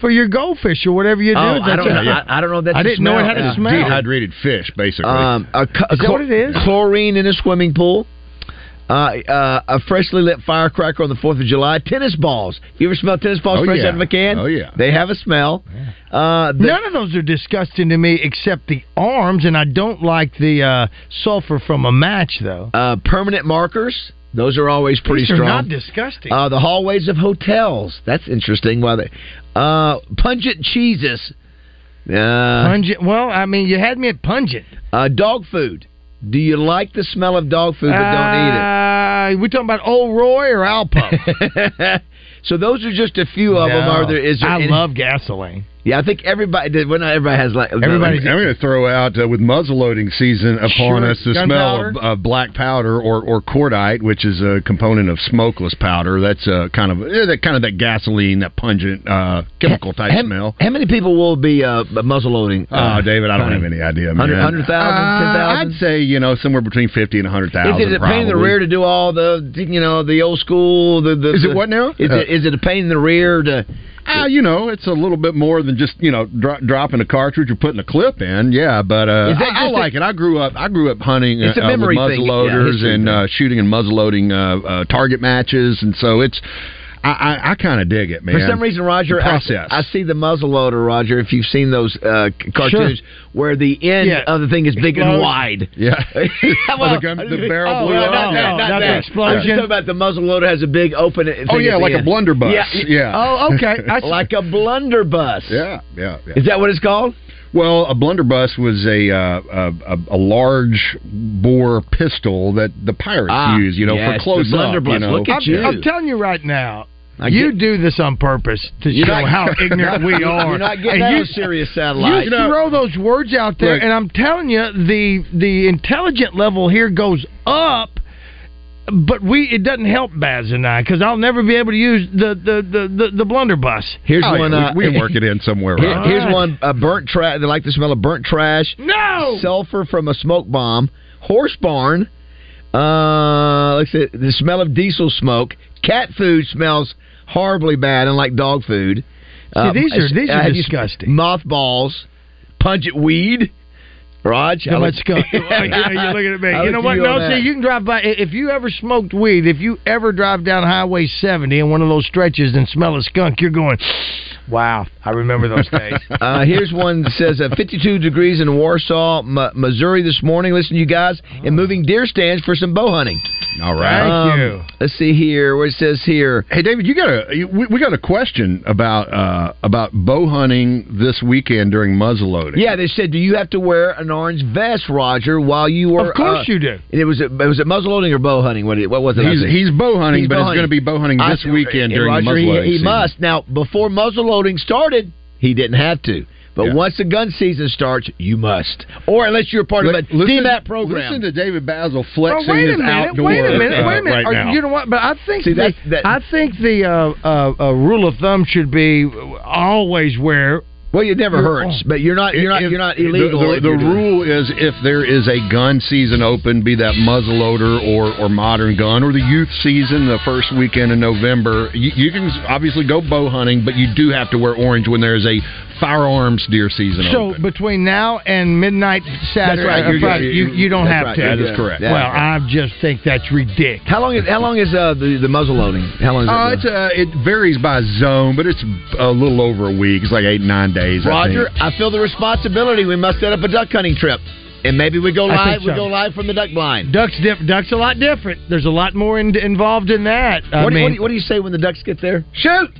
for your goldfish or whatever you do. I don't know. That's I didn't know it had a smell. Dehydrated fish, basically. Is that what it is? Chlorine in a swimming pool. A freshly lit firecracker on the 4th of July. Tennis balls. You ever smell tennis balls fresh out of a can? Oh, yeah. They have a smell. Yeah. None of those are disgusting to me except the arms, and I don't like the sulfur from a match, though. Permanent markers. Those are always pretty strong. These are not disgusting. The hallways of hotels. That's interesting. Why they pungent cheeses. Pungent. Well, I mean, you had me at pungent. Dog food. Do you like the smell of dog food but don't eat it? We talking about Old Roy or Alpo? So those are just a few of them. Are there? Is there I love gasoline. Yeah, I think everybody. Well, not everybody has like. Everybody's. I'm going to throw out with muzzleloading season upon us the smell of black powder or cordite, which is a component of smokeless powder. That's kind of that gasoline, that pungent chemical type smell. How many people will be muzzleloading? Oh, David, I don't have any idea. 100,000, 10,000. I'd say somewhere between 50 and 100,000. Is it a pain in the rear to do all the the old school? Is it what now? Is it a pain in the rear to? It's a little bit more than just dropping a cartridge or putting a clip in. Yeah, but I like it. I grew up hunting with muzzleloaders and shooting and muzzleloading target matches, and so it's. I kind of dig it, man. For some reason, Roger, I see the muzzleloader, Roger, if you've seen those cartoons where the end of the thing is big and wide. Yeah. The barrel blew up. Not that explosion. I'm talking about the muzzleloader has a big open thing. Oh, yeah, like a blunderbuss. Yeah. Oh, okay. Like a blunderbuss. Yeah. Is that what it's called? Well, a blunderbuss was a large bore pistol that the pirates used, for close up. Look at you. I'm telling you right now. You do this on purpose to show how ignorant we are. You're not getting a serious satellite. You throw those words out there, and I'm telling you, the intelligent level here goes up. But it doesn't help Baz and I because I'll never be able to use the blunderbuss. Here's one. We can work it in somewhere. Right? Here's one. Burnt trash. They like the smell of burnt trash. No sulfur from a smoke bomb. Horse barn. Let's see, the smell of diesel smoke. Cat food smells horribly bad, unlike dog food. These are disgusting. Mothballs. Pungent weed. Raj, let's go. You're looking at me. You know what? You can drive by. If you ever smoked weed, if you ever drive down Highway 70 in one of those stretches and smell a skunk, you're going, wow, I remember those days. Here's one that says 52 degrees in Warsaw, Missouri this morning. Listen, you guys, and moving deer stands for some bow hunting. All right. Thank you. Let's see here. What it says here. Hey, David, we got a question about bow hunting this weekend during muzzleloading. Yeah, they said, do you have to wear an orange vest, Roger, while you were... Of course you do. And was it muzzleloading or bow hunting? What was it? He's bow hunting, but it's going to be bow hunting this weekend during the muzzleloading season. He must. Now, before muzzleloading started, he didn't have to. But once the gun season starts, you must. Or unless you're part of a DMAP program. Listen to David Basil flexing his outdoor... Wait a minute. Right now. You know what? But I think the rule of thumb should be always wear... Well, it never hurts, but you're not illegal. The rule is if there is a gun season open, be that muzzleloader or modern gun, or the youth season, the first weekend in November, you can obviously go bow hunting, but you do have to wear orange when there is a firearms deer season open. So between now and midnight Saturday, you don't have to. That is correct. Well, I just think that's ridiculous. How long is the muzzleloading? How long is it? It varies by zone, but it's a little over a week. It's like 8-9 days. Roger, I feel the responsibility. We must set up a duck hunting trip. And maybe we go live. So. We go live from the duck blind. Ducks a lot different. There's a lot more involved in that. What do you say when the ducks get there? Shoot!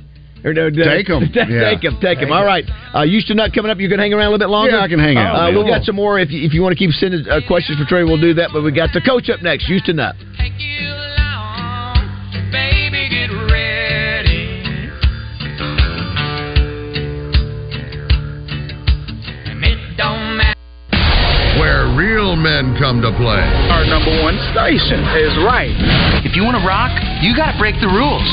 Or no, take them. Take them. All right. Houston Nutt coming up. You can hang around a little bit longer? Yeah, I can hang out. We've got some more. If you want to keep sending questions for Trey, we'll do that. But we got the coach up next, Houston Nutt. Real men come to play. Our number one station is right. If you want to rock, you got to break the rules.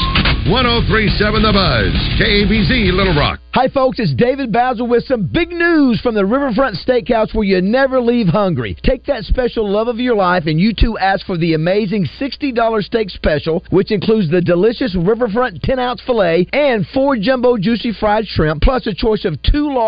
103.7 The Buzz, KABZ Little Rock. Hi, folks. It's David Basil with some big news from the Riverfront Steakhouse where you never leave hungry. Take that special love of your life and you too ask for the amazing $60 steak special, which includes the delicious Riverfront 10-ounce filet and 4 jumbo juicy fried shrimp, plus a choice of 2 large